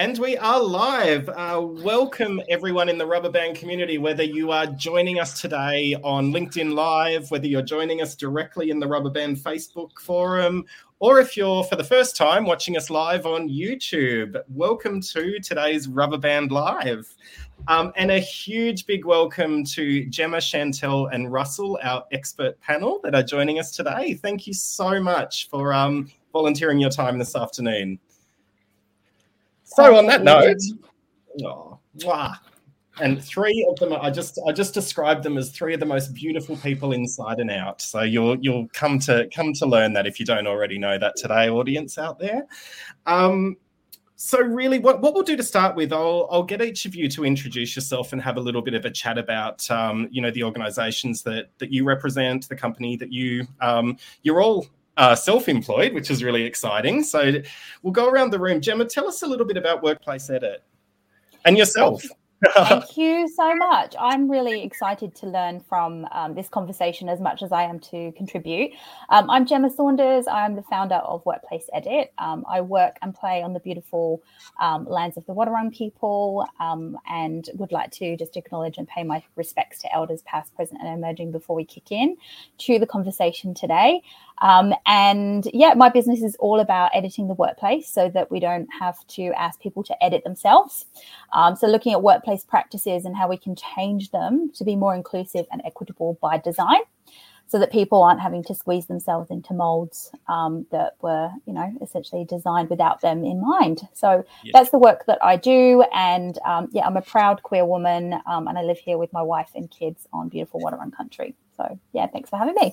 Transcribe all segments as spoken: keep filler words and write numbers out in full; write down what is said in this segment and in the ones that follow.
And we are live. Uh, welcome everyone in the Rubberband community, whether you are joining us today on LinkedIn Live, whether you're joining us directly in the Rubberband Facebook forum, or if you're for the first time watching us live on YouTube. Welcome to today's Rubberband Live. Um, and a huge big welcome to Gemma, Shantel and Russell, our expert panel that are joining us today. Thank you so much for um, volunteering your time this afternoon. So on that note, oh, wow. And three of them, I just I just described them as three of the most beautiful people inside and out. So you'll you'll come to come to learn that if you don't already know that today, audience out there. Um, so really, what, what we'll do to start with, I'll I'll get each of you to introduce yourself and have a little bit of a chat about um, you know the organisations that that you represent, the company that you um, you're all. Uh, self-employed, which is really exciting. So we'll go around the room. Gemma, tell us a little bit about Workplace Edit and yourself. Thank you so much. I'm really excited to learn from um, this conversation as much as I am to contribute. Um, I'm Gemma Saunders. I'm the founder of Workplace Edit. Um, I work and play on the beautiful um, lands of the Wadawurrung people um, and would like to just acknowledge and pay my respects to elders past, present and emerging before we kick in to the conversation today. Um, and yeah, my business is all about editing the workplace so that we don't have to ask people to edit themselves. Um, so looking at workplace practices and how we can change them to be more inclusive and equitable by design so that people aren't having to squeeze themselves into molds um, that were, you know, essentially designed without them in mind. So yeah. That's the work that I do. And um, yeah, I'm a proud queer woman um, and I live here with my wife and kids on beautiful Wadawurrung country. So yeah, thanks for having me.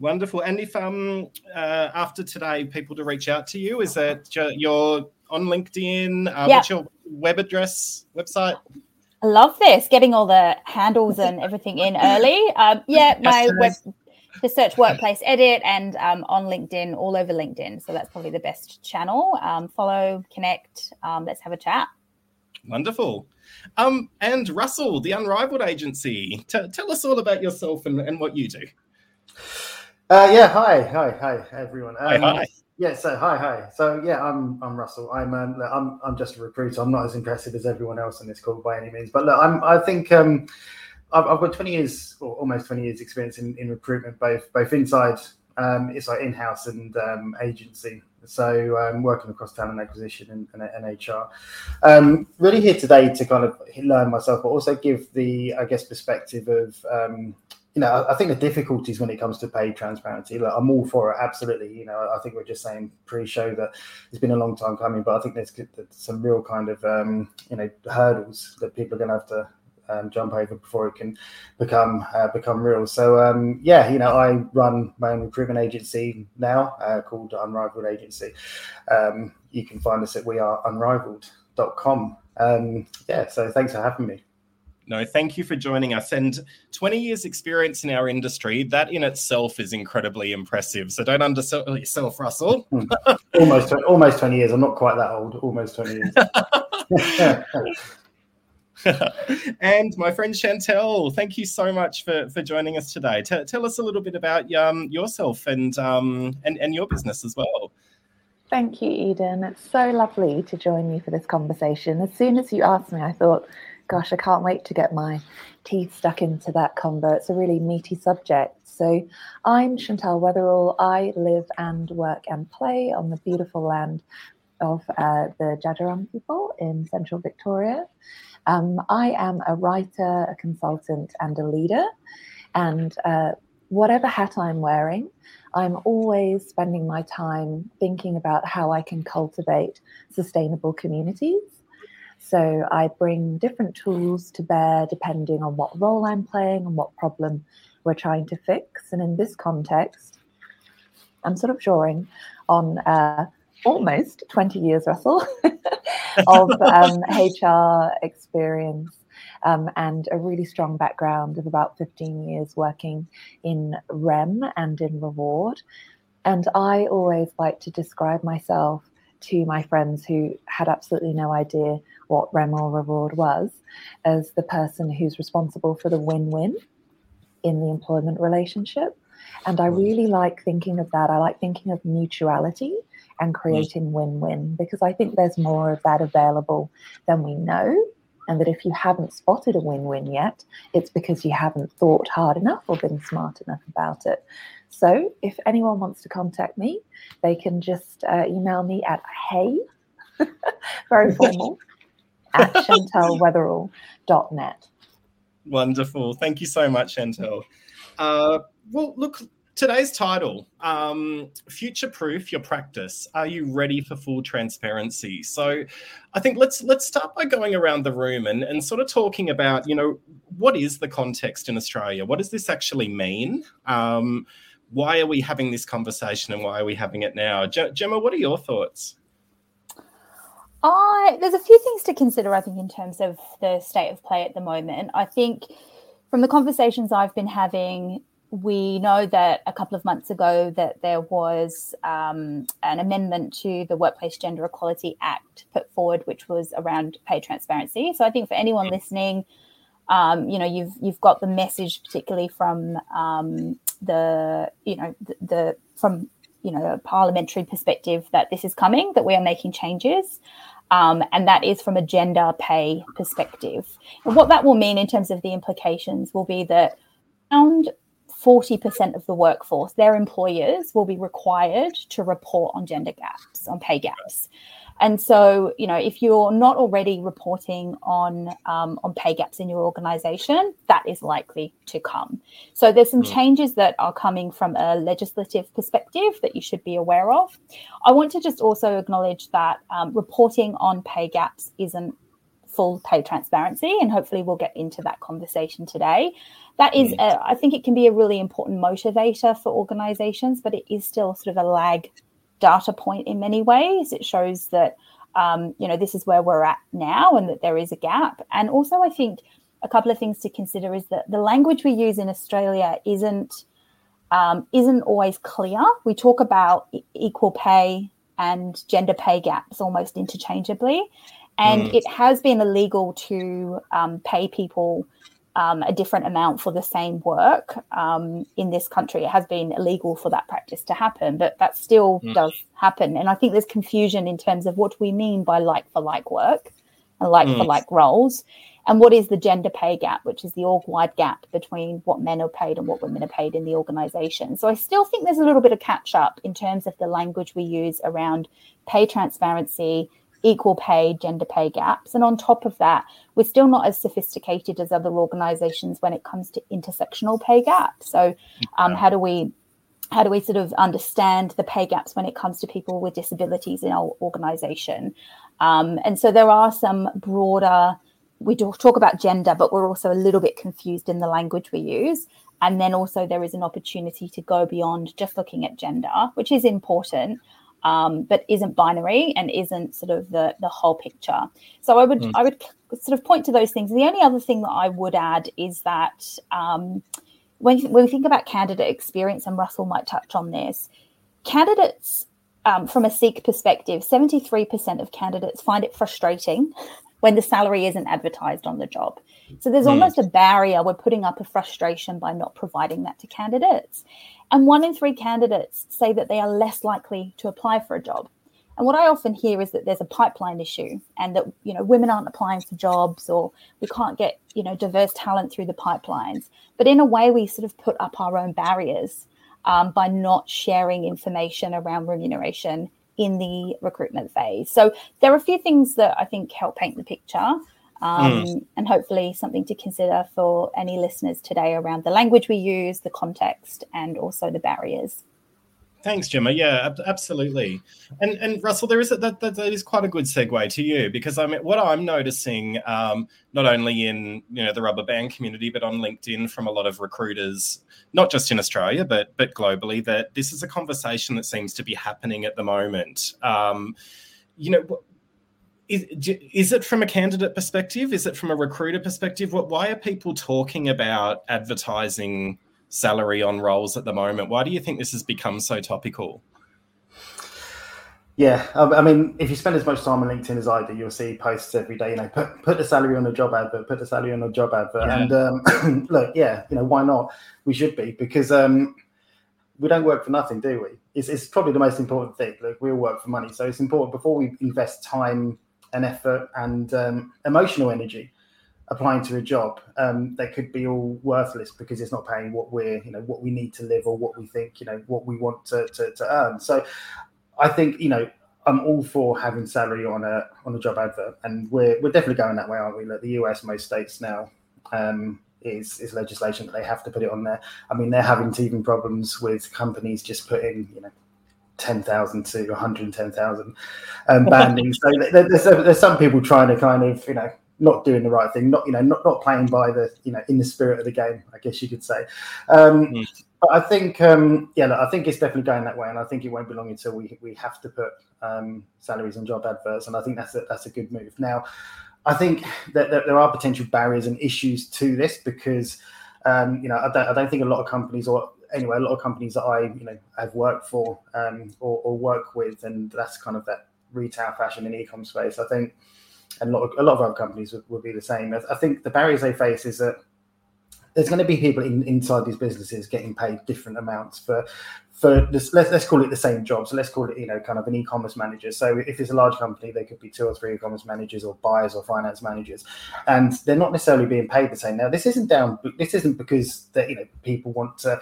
Wonderful. And if um uh, after today people to reach out to you, is that you're on LinkedIn? Uh, yeah. What's your web address, website? I love this, getting all the handles and everything in early. Um, yeah, my web, just search Workplace Edit and um, on LinkedIn, all over LinkedIn. So that's probably the best channel. Um, follow, connect, um, let's have a chat. Wonderful. Um, and Russell, the Unrivaled Agency, T- tell us all about yourself and, and what you do. Uh, yeah, hi, hi, hi, everyone. Um, hi, hi. Yeah, so hi, hi. So yeah, I'm I'm Russell. I'm um, look, I'm I'm just a recruiter. I'm not as impressive as everyone else in this call by any means. But look, I'm I think um, I've, I've got twenty years or almost twenty years experience in, in recruitment, both both inside um, it's like in-house and um, agency. So I'm um, working across talent acquisition and, and, and H R. Um, really here today to kind of learn myself, but also give the I guess perspective of. Um, You know, I think the difficulties when it comes to pay transparency, like, I'm all for it, absolutely. You know, I think we're just saying pre-show that it's been a long time coming, but I think there's some real kind of, um, you know, hurdles that people are going to have to um, jump over before it can become uh, become real. So, um, yeah, you know, I run my own recruitment agency now uh, called Unrivaled Agency. Um, you can find us at we are unrivaled dot com. Um, yeah, so thanks for having me. No, thank you for joining us. And twenty years experience in our industry, that in itself is incredibly impressive. So don't undersell yourself, Russell. almost, almost twenty years. I'm not quite that old. Almost twenty years. And my friend Shantel, thank you so much for, for joining us today. T- tell us a little bit about um, yourself and, um, and, and your business as well. Thank you, Eden. It's so lovely to join you for this conversation. As soon as you asked me, I thought... Gosh, I can't wait to get my teeth stuck into that combo. It's a really meaty subject. So I'm Shantel Wetherall. I live and work and play on the beautiful land of uh, the Jadjaran people in central Victoria. Um, I am a writer, a consultant and a leader. And uh, whatever hat I'm wearing, I'm always spending my time thinking about how I can cultivate sustainable communities. So I bring different tools to bear depending on what role I'm playing and what problem we're trying to fix. And in this context, I'm sort of drawing on uh, almost twenty years, Russell, of um, H R experience um, and a really strong background of about fifteen years working in R E M and in reward. And I always like to describe myself to my friends who had absolutely no idea what R E M or reward was, as the person who's responsible for the win-win in the employment relationship. And I really like thinking of that. I like thinking of mutuality and creating win-win, because I think there's more of that available than we know, and that if you haven't spotted a win-win yet, it's because you haven't thought hard enough or been smart enough about it. So if anyone wants to contact me, they can just uh, email me at Hay, very formal, at shantel wetherall dot net. Wonderful. Thank you so much, Shantel. Uh, well, look, today's title, um, Future Proof Your Practice. Are you ready for full transparency? So I think let's let's start by going around the room and, and sort of talking about, you know, what is the context in Australia? What does this actually mean? Um, why are we having this conversation and why are we having it now? Je- Gemma, what are your thoughts? I, there's a few things to consider, I think, in terms of the state of play at the moment. I think from the conversations I've been having, we know that a couple of months ago that there was um, an amendment to the Workplace Gender Equality Act put forward, which was around pay transparency. So I think for anyone listening, um, you know, you've you've got the message, particularly from um, the, you know, the, the from you know a parliamentary perspective, that this is coming, that we are making changes. Um, and that is from a gender pay perspective. And what that will mean in terms of the implications will be that around forty percent of the workforce, their employers will be required to report on gender gaps, on pay gaps. And so, you know, if you're not already reporting on um, on pay gaps in your organisation, that is likely to come. So there's some changes that are coming from a legislative perspective that you should be aware of. I want to just also acknowledge that um, reporting on pay gaps isn't full pay transparency, and hopefully we'll get into that conversation today. That is, a, I think it can be a really important motivator for organisations, but it is still sort of a lag data point in many ways. It shows that, um, you know, this is where we're at now and that there is a gap. And also I think a couple of things to consider is that the language we use in Australia isn't um, isn't always clear. We talk about equal pay and gender pay gaps almost interchangeably. And mm. it has been illegal to um, pay people um, a different amount for the same work um, in this country. It has been illegal for that practice to happen, but that still mm. does happen. And I think there's confusion in terms of what do we mean by like-for-like work and like-for-like mm. roles, and what is the gender pay gap, which is the org-wide gap between what men are paid and what women are paid in the organisation. So I still think there's a little bit of catch-up in terms of the language we use around pay transparency, equal pay, gender pay gaps. And on top of that, we're still not as sophisticated as other organisations when it comes to intersectional pay gaps. So um, how do we how do we sort of understand the pay gaps when it comes to people with disabilities in our organisation? Um, and so there are some broader, we do talk about gender, but we're also a little bit confused in the language we use. And then also there is an opportunity to go beyond just looking at gender, which is important, Um, but isn't binary and isn't sort of the, the whole picture. So I would mm. I would sort of point to those things. And the only other thing that I would add is that um, when, when we think about candidate experience, and Russell might touch on this, candidates um, from a SEEK perspective, seventy-three percent of candidates find it frustrating when the salary isn't advertised on the job. So there's mm. almost a barrier. We're putting up a frustration by not providing that to candidates. And one in three candidates say that they are less likely to apply for a job. And what I often hear is that there's a pipeline issue, and that, you know, women aren't applying for jobs, or we can't get, you know, diverse talent through the pipelines. But in a way, we sort of put up our own barriers um, by not sharing information around remuneration in the recruitment phase. So there are a few things that I think help paint the picture. Um, mm. And hopefully something to consider for any listeners today around the language we use, the context, and also the barriers. Thanks, Gemma. Yeah, ab- absolutely. And and Russell, there is a, that, that that is quite a good segue to you, because I mean, what I'm noticing, um, not only in you know the Rubberband community, but on LinkedIn from a lot of recruiters, not just in Australia but but globally, that this is a conversation that seems to be happening at the moment. Um, you know. Is, is it from a candidate perspective? Is it from a recruiter perspective? What, why are people talking about advertising salary on roles at the moment? Why do you think this has become so topical? Yeah, I mean, if you spend as much time on LinkedIn as I do, you'll see posts every day, you know, put, put the salary on a job advert, put the salary on a job advert. Yeah. And um, look, yeah, you know, why not? We should be, because um, we don't work for nothing, do we? it's, it's probably the most important thing. Like, we all work for money, so it's important before we invest time and effort and um, emotional energy applying to a job um, that could be all worthless because it's not paying what we're, you know, what we need to live or what we think, you know, what we want to to, to earn. So I think, you know, I'm all for having salary on a on a job advert, and we're we're definitely going that way, aren't we? Like the U S, most states now, um, is is legislation that they have to put it on there. I mean, they're having to even problems with companies just putting, you know, ten thousand to one hundred ten thousand um, banding. So there, there's there's some people trying to kind of, you know, not doing the right thing, not you know not not playing by the, you know, in the spirit of the game, I guess you could say. Um, mm. I think, um, yeah, look, I think it's definitely going that way, and I think it won't be long until we, we have to put um, salaries on job adverts, and I think that's a, that's a good move. Now, I think that, that there are potential barriers and issues to this because, um, you know, I don't, I don't think a lot of companies, or anyway, a lot of companies that I, you know, have worked for um, or, or work with, and that's kind of that retail, fashion, and e-com space, I think, and a lot of, a lot of other companies would, would be the same. I think the barriers they face is that there's going to be people in, inside these businesses getting paid different amounts for, for this, let's let's call it the same job. So let's call it, you know, kind of an e-commerce manager. So if it's a large company, there could be two or three e-commerce managers or buyers or finance managers, and they're not necessarily being paid the same. Now, this isn't down. This isn't because that, you know, people want to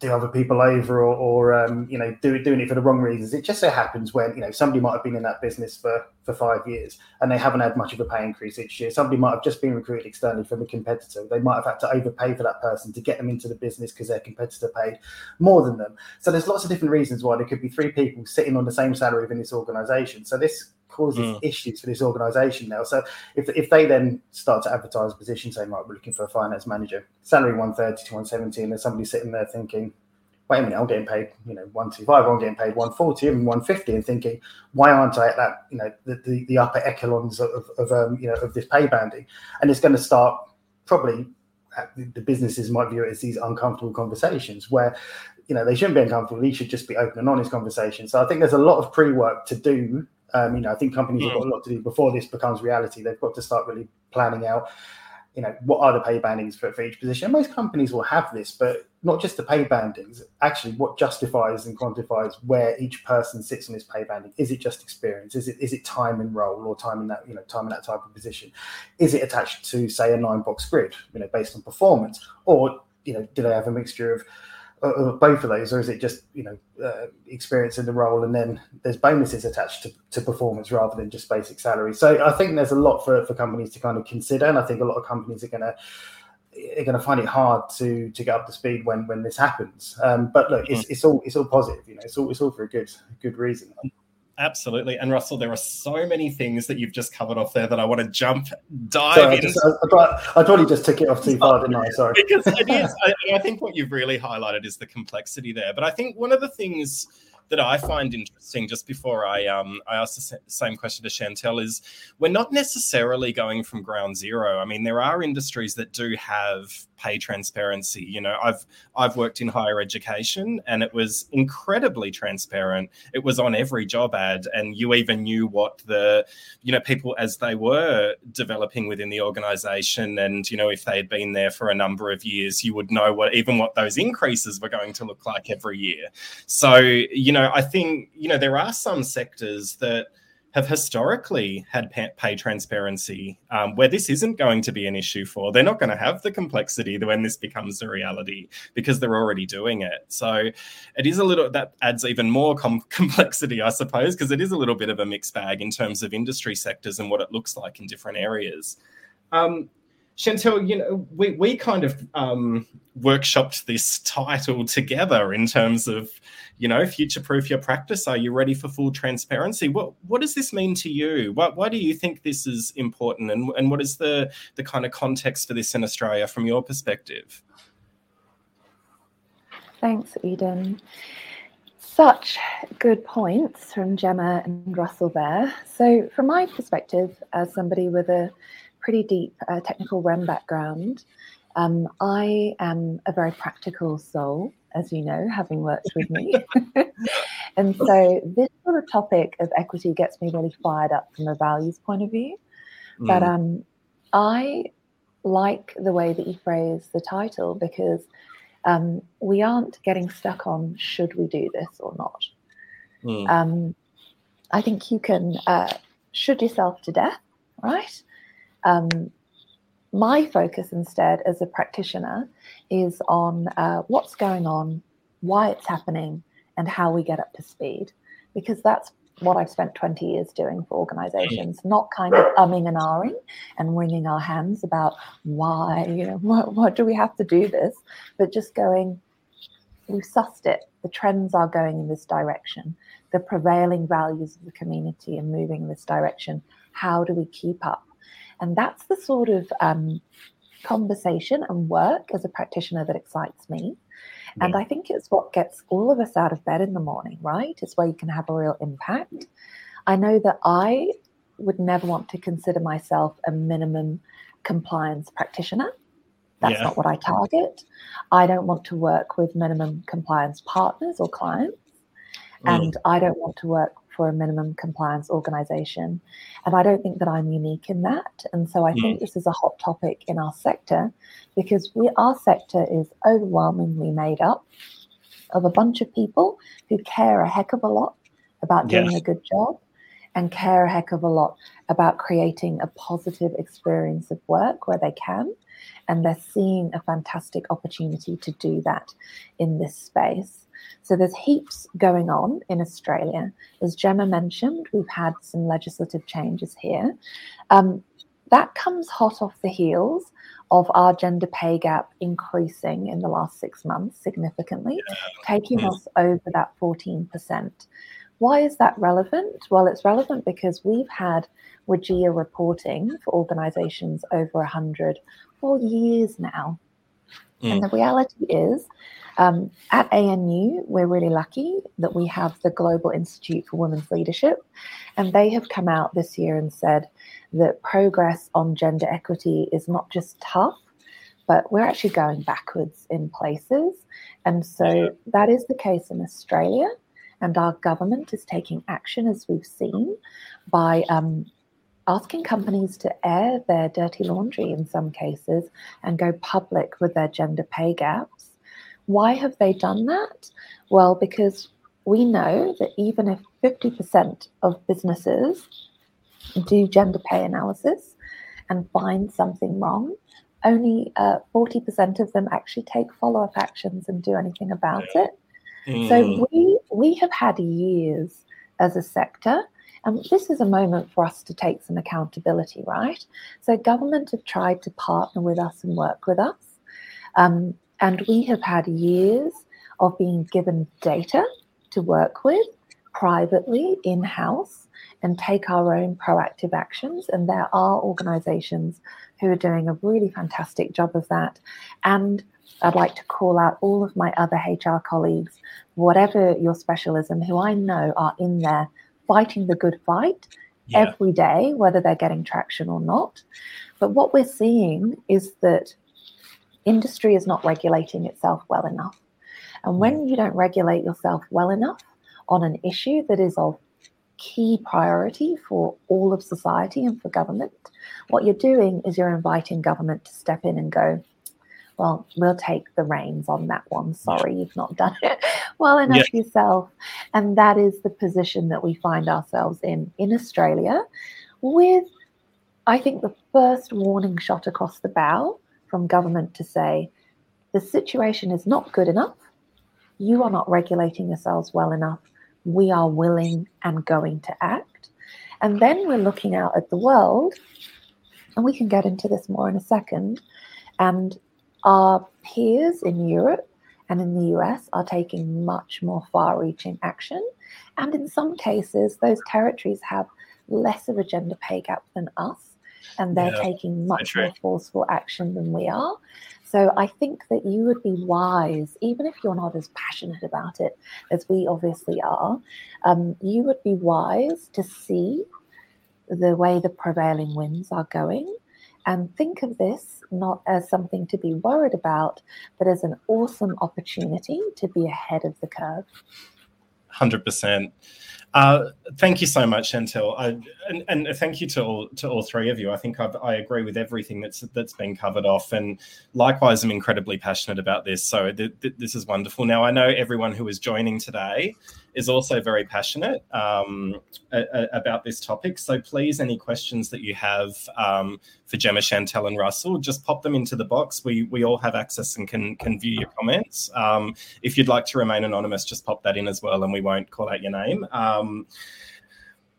do other people over or, or um, you know, do, doing it for the wrong reasons. It just so happens when, you know, somebody might have been in that business for, for five years and they haven't had much of a pay increase each year. Somebody might have just been recruited externally from a competitor. They might have had to overpay for that person to get them into the business because their competitor paid more than them. So there's lots of different reasons why there could be three people sitting on the same salary within this organisation. So this causes mm. issues for this organisation now. So if if they then start to advertise positions, saying, right, we're looking for a finance manager, salary one thirty to one seventy, and there's somebody sitting there thinking, wait a minute, I'm getting paid, you know, one twenty-five, I'm getting paid one forty and one fifty, and thinking, why aren't I at that, you know, the, the, the upper echelons of, of um you know of this pay banding? And it's going to start, probably the businesses might view it as these uncomfortable conversations where, you know, they shouldn't be uncomfortable. These should just be open and honest conversations. So I think there's a lot of pre-work to do. Um, you know, I think companies have got a lot to do before this becomes reality. They've got to start really planning out, you know, what are the pay bandings for, for each position. And most companies will have this, but not just the pay bandings. Actually, what justifies and quantifies where each person sits on this pay banding? Is it just experience? Is it is it time in role or time in that, you know, time in that type of position? Is it attached to, say, a nine-box grid, you know, based on performance? Or, you know, do they have a mixture of Of both of those, or is it just, you know, uh, experience in the role, and then there's bonuses attached to, to performance rather than just basic salary? So I think there's a lot for, for companies to kind of consider, and I think a lot of companies are gonna are gonna find it hard to to get up to speed when when this happens. Um, but look, it's, it's all it's all positive, you know, it's all it's all for a good good reason. Absolutely. And Russell, there are so many things that you've just covered off there that I want to jump, dive Sorry, into. I, I, I probably just took it off too far, didn't I? Sorry. Because it is. I, I think what you've really highlighted is the complexity there. But I think one of the things that I find interesting, just before I um I asked the same question to Shantel, is we're not necessarily going from ground zero. I mean, there are industries that do have pay transparency. You know, I've I've worked in higher education, and it was incredibly transparent. It was on every job ad, and you even knew what the, you know, people as they were developing within the organisation, and, you know, if they had been there for a number of years, you would know what even what those increases were going to look like every year. So, you know, I think, you know, there are some sectors that have historically had pay transparency um, where this isn't going to be an issue for. They're not going to have the complexity when this becomes a reality because they're already doing it. So it is a little, that adds even more com- complexity, I suppose, because it is a little bit of a mixed bag in terms of industry sectors and what it looks like in different areas. Um, Shantel, you know, we, we kind of um, workshopped this title together in terms of, you know, future-proof your practice. Are you ready for full transparency? What what does this mean to you? Why, why do you think this is important? And, and what is the, the kind of context for this in Australia from your perspective? Thanks, Eden. Such good points from Gemma and Russell there. So from my perspective, as somebody with a pretty deep uh, technical R E M background. Um, I am a very practical soul, as you know, having worked with me. And so this sort of topic of equity gets me really fired up from a values point of view. Mm. But um, I like the way that you phrase the title because um, we aren't getting stuck on should we do this or not. Mm. Um, I think you can uh, should yourself to death, right? Um, my focus instead as a practitioner is on uh, what's going on, why it's happening, and how we get up to speed, because that's what I've spent twenty years doing for organisations, not kind of umming and ahhing and wringing our hands about why, you know, what, what do we have to do this, but just going, we've sussed it, the trends are going in this direction, the prevailing values of the community are moving in this direction, how do we keep up? And that's the sort of um, conversation and work as a practitioner that excites me. Yeah. And I think it's what gets all of us out of bed in the morning, right? It's where you can have a real impact. I know that I would never want to consider myself a minimum compliance practitioner. That's yeah. not what I target. I don't want to work with minimum compliance partners or clients. Mm. And I don't want to work for a minimum compliance organisation. And I don't think that I'm unique in that. And so I mm. think this is a hot topic in our sector, because we, our sector is overwhelmingly made up of a bunch of people who care a heck of a lot about doing yes. a good job, and care a heck of a lot about creating a positive experience of work where they can. And they're seeing a fantastic opportunity to do that in this space. So there's heaps going on in Australia. As Gemma mentioned, we've had some legislative changes here. Um, that comes hot off the heels of our gender pay gap increasing in the last six months significantly, yeah. taking yeah. us over that fourteen percent. Why is that relevant? Well, it's relevant because we've had WGEA reporting for organisations over one hundred for years now. And the reality is, um, at A N U, we're really lucky that we have the Global Institute for Women's Leadership, and they have come out this year and said that progress on gender equity is not just tough, but we're actually going backwards in places. And so that is the case in Australia, and our government is taking action, as we've seen, by um, asking companies to air their dirty laundry in some cases and go public with their gender pay gaps. Why have they done that? Well, because we know that even if fifty percent of businesses do gender pay analysis and find something wrong, only uh, forty percent of them actually take follow-up actions and do anything about it. Mm. So we we have had years as a sector. And this is a moment for us to take some accountability, right? So government have tried to partner with us and work with us. Um, and we have had years of being given data to work with privately, in-house, and take our own proactive actions. And there are organisations who are doing a really fantastic job of that. And I'd like to call out all of my other H R colleagues, whatever your specialism, who I know are in there fighting the good fight yeah. every day, whether they're getting traction or not. But what we're seeing is that industry is not regulating itself well enough. And when you don't regulate yourself well enough on an issue that is of key priority for all of society and for government, what you're doing is you're inviting government to step in and go, well, we'll take the reins on that one. Sorry, you've not done it well enough yeah. yourself. And that is the position that we find ourselves in in Australia, with, I think, the first warning shot across the bow from government to say, the situation is not good enough. You are not regulating yourselves well enough. We are willing and going to act. And then we're looking out at the world, and we can get into this more in a second, and our peers in Europe and in the U S are taking much more far-reaching action. And in some cases, those territories have less of a gender pay gap than us, and they're yeah, taking much more forceful action than we are. So I think that you would be wise, even if you're not as passionate about it as we obviously are, um, you would be wise to see the way the prevailing winds are going. And think of this not as something to be worried about, but as an awesome opportunity to be ahead of the curve. one hundred percent. Uh, thank you so much, Shantel, I, and, and thank you to all to all three of you. I think I've, I agree with everything that's that's been covered off, and likewise, I'm incredibly passionate about this. So th- th- this is wonderful. Now I know everyone who is joining today is also very passionate um, a, a, about this topic. So please, any questions that you have um, for Gemma, Shantel, and Russell, just pop them into the box. We we all have access and can can view your comments. Um, if you'd like to remain anonymous, just pop that in as well, and we won't call out your name. Um, Um,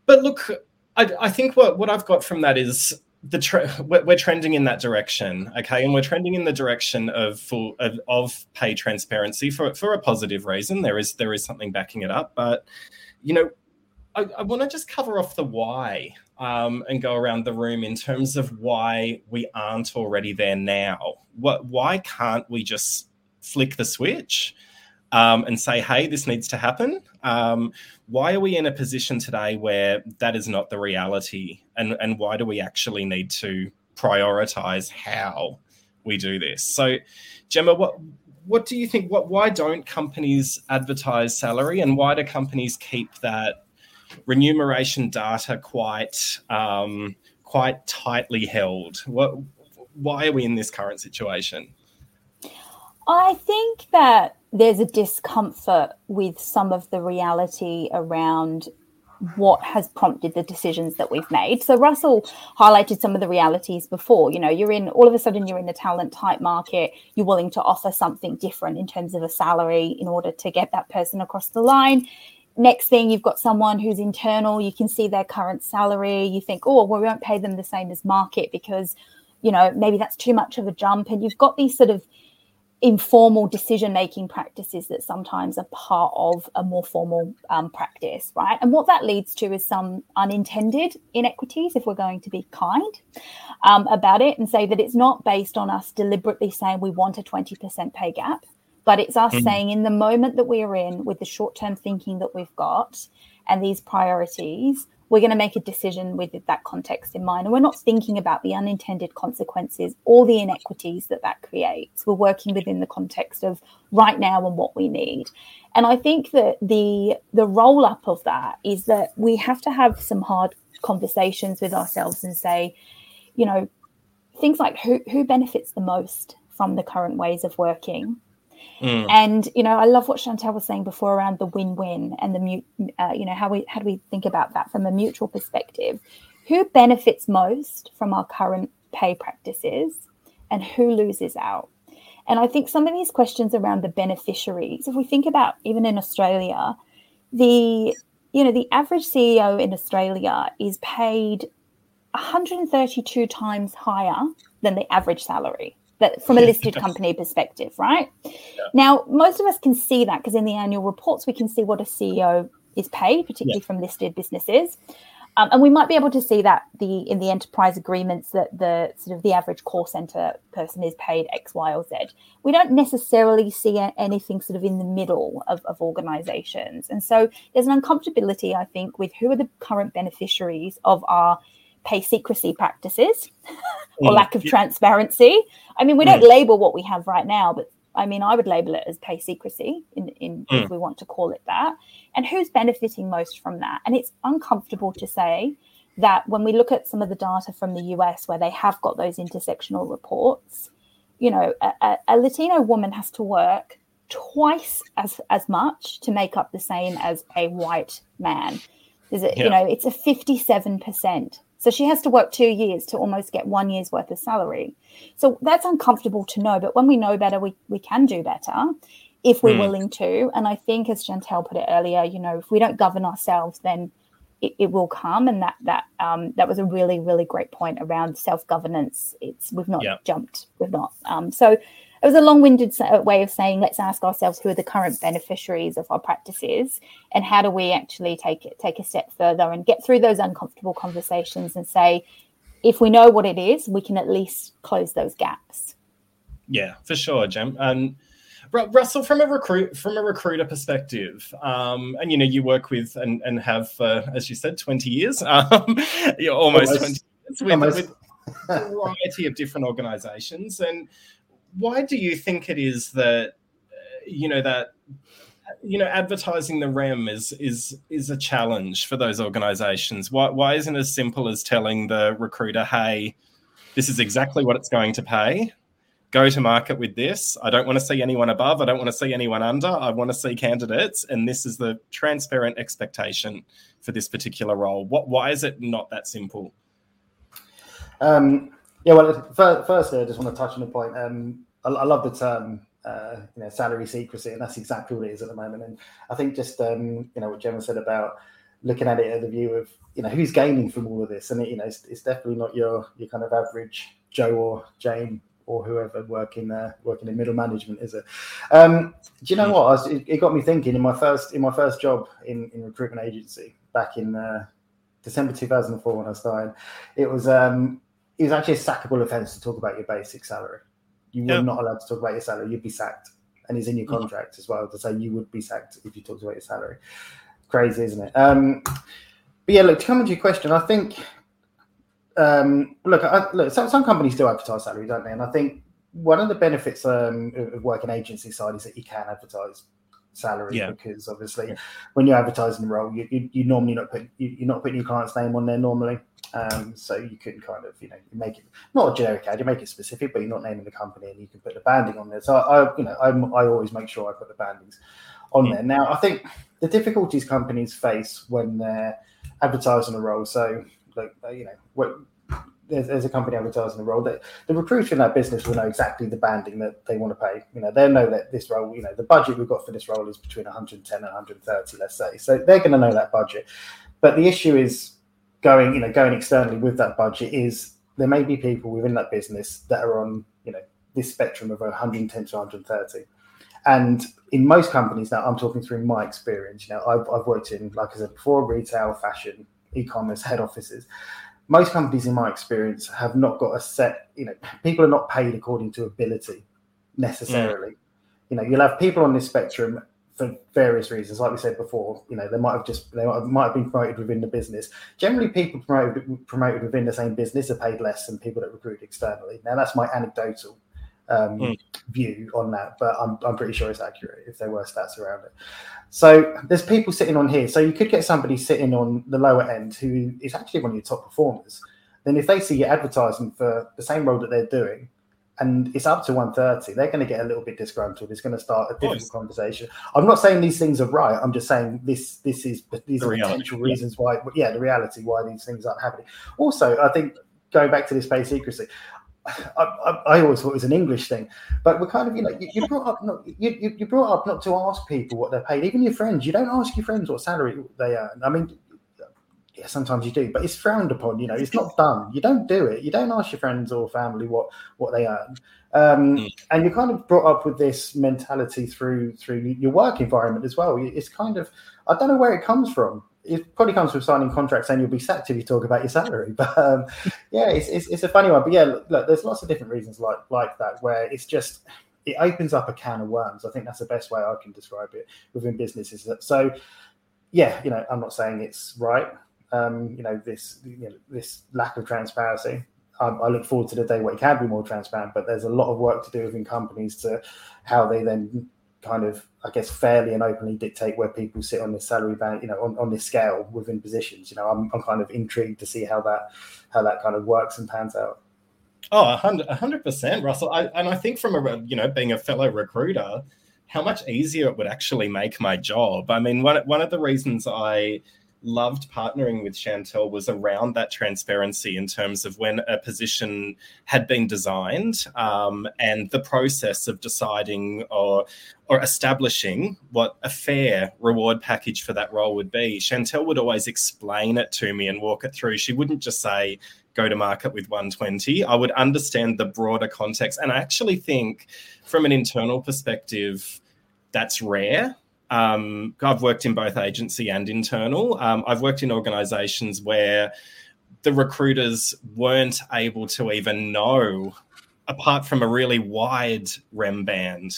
but look, I, I think what, what I've got from that is the tre- we're trending in that direction, okay? And we're trending in the direction of full, of, of pay transparency for for a positive reason. There is there is something backing it up, but you know, I, I want to just cover off the why um, and go around the room in terms of why we aren't already there now. What why can't we just flick the switch? Um, and say, hey, this needs to happen. Um, why are we in a position today where that is not the reality? And, and why do we actually need to prioritise how we do this? So, Gemma, what what do you think? What why don't companies advertise salary, and why do companies keep that remuneration data quite um, quite tightly held? What why are we in this current situation? I think that there's a discomfort with some of the reality around what has prompted the decisions that we've made. So Russell highlighted some of the realities before. You know, you're in, all of a sudden you're in the talent type market, you're willing to offer something different in terms of a salary in order to get that person across the line. Next thing, you've got someone who's internal, you can see their current salary, you think, oh, well, we won't pay them the same as market because, you know, maybe that's too much of a jump. And you've got these sort of informal decision-making practices that sometimes are part of a more formal um, practice, right? And what that leads to is some unintended inequities, if we're going to be kind um, about it and say that it's not based on us deliberately saying we want a twenty percent pay gap, but it's us mm. saying in the moment that we're in with the short-term thinking that we've got and these priorities, we're going to make a decision with that context in mind. And we're not thinking about the unintended consequences or the inequities that that creates. We're working within the context of right now and what we need. And I think that the the roll-up of that is that we have to have some hard conversations with ourselves and say, you know, things like who, who benefits the most from the current ways of working? Mm. And, you know, I love what Shantel was saying before around the win-win and the, uh, you know, how we how do we think about that from a mutual perspective? Who benefits most from our current pay practices and who loses out? And I think some of these questions around the beneficiaries, if we think about even in Australia, the, you know, the average C E O in Australia is paid one hundred thirty-two times higher than the average salary. That from a listed company perspective, right? Yeah. Now, most of us can see that because in the annual reports, we can see what a C E O is paid, particularly yeah. from listed businesses. Um, and we might be able to see that the in the enterprise agreements that the sort of the average call centre person is paid X, Y, or Z. We don't necessarily see anything sort of in the middle of, of organisations. And so there's an uncomfortability, I think, with who are the current beneficiaries of our pay secrecy practices or mm. lack of transparency. I mean, we don't mm. label what we have right now, but I mean, I would label it as pay secrecy in, in mm. if we want to call it that. And who's benefiting most from that? And it's uncomfortable to say that when we look at some of the data from the U S where they have got those intersectional reports, you know, a, a Latino woman has to work twice as, as much to make up the same as a white man. Is it, yeah. you know, it's a fifty-seven percent. So she has to work two years to almost get one year's worth of salary. So that's uncomfortable to know. But when we know better, we, we can do better if we're mm. willing to. And I think, as Shantel put it earlier, you know, if we don't govern ourselves, then it, it will come. And that that um, that was a really, really great point around self-governance. It's we've not yep. jumped. We've not. Um, so it was a long-winded way of saying let's ask ourselves who are the current beneficiaries of our practices and how do we actually take it, take a step further and get through those uncomfortable conversations and say, if we know what it is, we can at least close those gaps. Yeah, for sure, Gem. Um, Russell, from a recruit from a recruiter perspective, um, and you know you work with and, and have, uh, as you said, twenty years, um, you're almost, almost twenty years with, almost. with a variety of different organisations and. Why do you think it is that, you know, that you know, advertising the R E M is is is a challenge for those organisations. Why why isn't it as simple as telling the recruiter, hey, this is exactly what it's going to pay. Go to market with this. I don't want to see anyone above. I don't want to see anyone under. I want to see candidates. And this is the transparent expectation for this particular role. What? Why is it not that simple? Um, yeah, well, f- firstly, I just want to touch on a point. Um, I, I love the term uh, you know, salary secrecy, and that's exactly what it is at the moment. And I think just um, you know what Gemma said about looking at it at the view of, you know, who's gaining from all of this. And, it, you know, it's, it's definitely not your your kind of average Joe or Jane or whoever working uh, working in middle management, is it? Um, do you know what? I was, it, it got me thinking in my first in my first job in, in recruitment agency back in uh, December two thousand four when I started. It was um, it was actually a sackable offence to talk about your basic salary. You were yep. not allowed to talk about your salary. You'd be sacked, and it's in your contract mm-hmm. as well to say you would be sacked if you talked about your salary. Crazy, isn't it? Um, but yeah, look, to come to your question, I think. Um, look, I, look. Some, some companies do advertise salary, don't they? And I think one of the benefits um, of working agency side is that you can advertise salary yeah. because obviously yeah. when you're advertising a role, you, you, you normally not put you, you're not putting your client's name on there normally, um, so you can kind of you know you make it not a generic ad, you make it specific, but you're not naming the company, and you can put the banding on there. So I, I you know, I'm, I always make sure I put the bandings on yeah. there. Now I think the difficulties companies face when they're advertising a role, so. Like, you know, what, there's, there's a company advertising the role that the recruiter in that business will know exactly the banding that they want to pay. You know, they'll know that this role, you know, the budget we've got for this role is between one hundred ten and one hundred thirty, let's say. So they're going to know that budget. But the issue is going, you know, going externally with that budget is there may be people within that business that are on, you know, this spectrum of one hundred ten to one hundred thirty. And in most companies now, I'm talking through my experience. You know, I've, I've worked in, like I said before, retail, fashion, e-commerce head offices. Most companies in my experience have not got a set, you know, people are not paid according to ability necessarily. Yeah. You know, you'll have people on this spectrum for various reasons. Like we said before, you know, they might have just, they might have been promoted within the business. Generally people promoted, promoted within the same business are paid less than people that recruit externally. Now that's my anecdotal um, mm. view on that, but I'm, I'm pretty sure it's accurate if there were stats around it. So there's people sitting on here. So you could get somebody sitting on the lower end who is actually one of your top performers. Then if they see you advertising for the same role that they're doing and it's up to one thirty, they're going to get a little bit disgruntled. It's going to start a difficult yes. conversation. I'm not saying these things are right. I'm just saying this, this is, these the are reality. potential reasons why, yeah, the reality why these things aren't happening. Also, I think going back to this pay secrecy, I, I, I always thought it was an English thing, but we're kind of, you know, you, you brought up not you you brought up not to ask people what they're paid. Even your friends, you don't ask your friends what salary they earn. I mean, yeah, sometimes you do, but it's frowned upon. You know, it's not done. You don't do it. You don't ask your friends or family what, what they earn. Um, mm. And you're kind of brought up with this mentality through through your work environment as well. It's kind of, I don't know where it comes from. It probably comes from signing contracts saying you'll be sacked if you talk about your salary. But um, yeah, it's, it's it's a funny one. But yeah, look, look, there's lots of different reasons like like that where it's just it opens up a can of worms. I think that's the best way I can describe it within businesses. So yeah, you know, I'm not saying it's right. Um, you know, this you know, this lack of transparency. Um, I look forward to the day where it can be more transparent. But there's a lot of work to do within companies to how they then kind of, I guess, fairly and openly dictate where people sit on this salary band, you know, on, on this scale within positions. You know, I'm, I'm kind of intrigued to see how that how that kind of works and pans out. Oh, one hundred percent, Russell. I, and I think from a, you know, being a fellow recruiter, how much easier it would actually make my job. I mean, one, one of the reasons I loved partnering with Shantel was around that transparency in terms of when a position had been designed um, and the process of deciding or or establishing what a fair reward package for that role would be. Shantel would always explain it to me and walk it through. She wouldn't just say, go to market with one twenty. I would understand the broader context. And I actually think from an internal perspective, that's rare. Um, I've worked in both agency and internal. Um, I've worked in organisations where the recruiters weren't able to even know, apart from a really wide R E M band,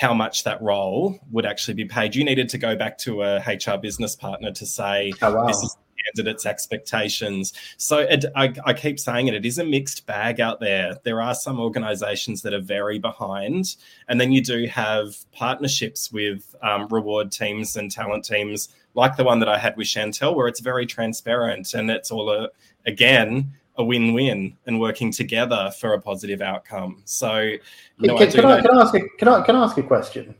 how much that role would actually be paid. You needed to go back to a H R business partner to say, oh, wow. this is candidates' expectations. So it, I, I keep saying it, it is a mixed bag out there. There are some organisations that are very behind, and then you do have partnerships with um, reward teams and talent teams like the one that I had with Shantel, where it's very transparent and it's all, a, again, a win-win and working together for a positive outcome. So, you know, can, I, do can, know I, can I ask? A, can I can I ask a question?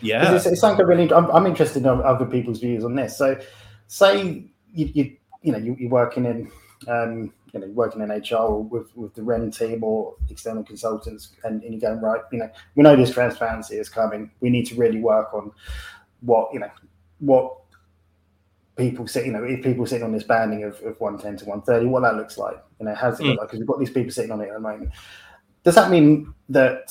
Yeah, it's, it's something really. I'm, I'm interested in other people's views on this. So, say you you, you know you, you're working in um, you know working in H R or with with the R E M team or external consultants, and, and you're going, right, you know, we know this transparency is coming. We need to really work on what you know what. people sit, you know, if people sitting on this banding of, of one ten to one thirty, what that looks like, you know, how's it mm. look like? Because we've got these people sitting on it at the moment. Does that mean that,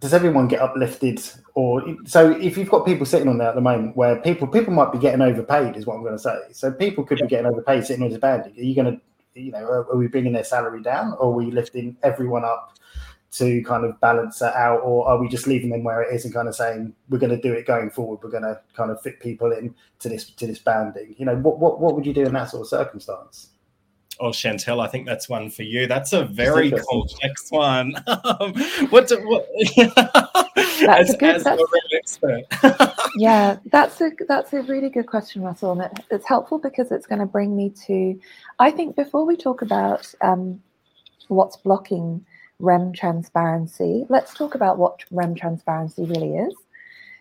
does everyone get uplifted? Or, so if you've got people sitting on there at the moment where people people might be getting overpaid is what I'm going to say. So people could yeah. be getting overpaid sitting on this banding. Are you going to, you know, are, are we bringing their salary down, or are we lifting everyone up to kind of balance that out? Or are we just leaving them where it is and kind of saying, we're going to do it going forward, we're going to kind of fit people in to this to this banding? You know, what what, what would you do in that sort of circumstance? Oh, Shantel, I think that's one for you. That's a very complex one. what, do, what? That's as, a good, as that's, an expert. yeah, that's a that's a really good question, Russell, and it, it's helpful because it's going to bring me to, I think, before we talk about um, what's blocking R E M transparency, let's talk about what R E M transparency really is.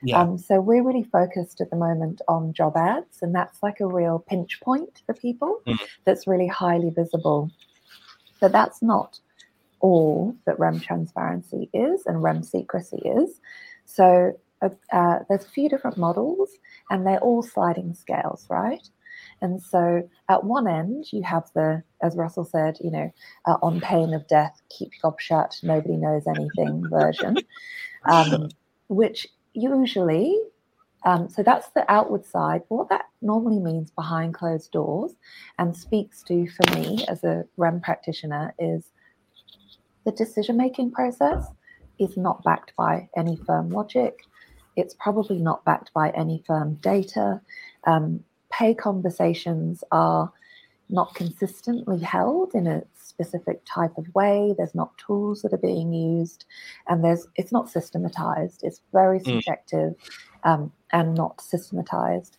Yeah. Um, so we're really focused at the moment on job ads, and that's like a real pinch point for people mm. that's really highly visible. But that's not all that R E M transparency is and R E M secrecy is. So uh, uh, there's a few different models, and they're all sliding scales, right? And so at one end, you have the, as Russell said, you know, uh, on pain of death, keep your gob shut, nobody knows anything version, um, which usually, um, so that's the outward side. What that normally means behind closed doors and speaks to, for me as a R E M practitioner, is the decision-making process is not backed by any firm logic. It's probably not backed by any firm data. Um, Pay conversations are not consistently held in a specific type of way. There's not tools that are being used, and there's it's not systematized. It's very subjective um, and not systematized.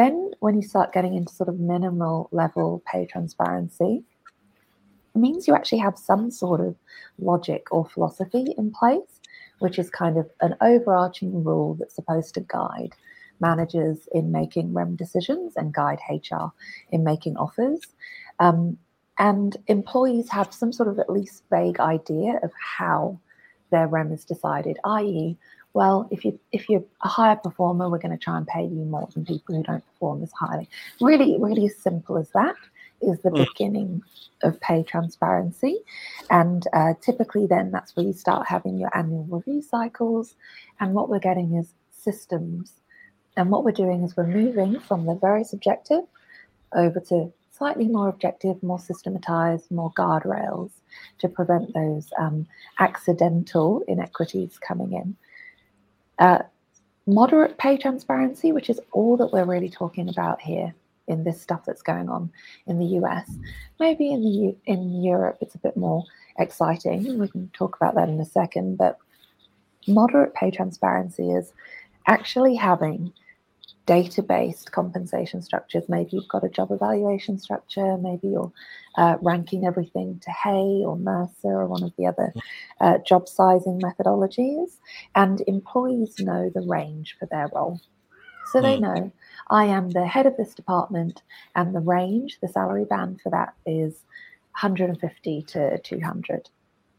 Then when you start getting into sort of minimal level pay transparency, it means you actually have some sort of logic or philosophy in place, which is kind of an overarching rule that's supposed to guide managers in making R E M decisions and guide H R in making offers. Um, and employees have some sort of at least vague idea of how their R E M is decided, that is, well, if, you, if you're a higher performer, we're going to try and pay you more than people who don't perform as highly. Really, really as simple as that is the mm. beginning of pay transparency. And uh, typically then that's where you start having your annual review cycles. And what we're getting is systems. And what we're doing is we're moving from the very subjective over to slightly more objective, more systematized, more guardrails to prevent those um, accidental inequities coming in. Uh, moderate pay transparency, which is all that we're really talking about here in this stuff that's going on in the U S. Maybe in the U- in Europe it's a bit more exciting. We can talk about that in a second. But moderate pay transparency is actually having data-based compensation structures. Maybe you've got a job evaluation structure, maybe you're uh, ranking everything to Hay or Mercer or one of the other uh, job sizing methodologies, and employees know the range for their role. So they know, I am the head of this department, and the range, the salary band for that is one fifty to two hundred.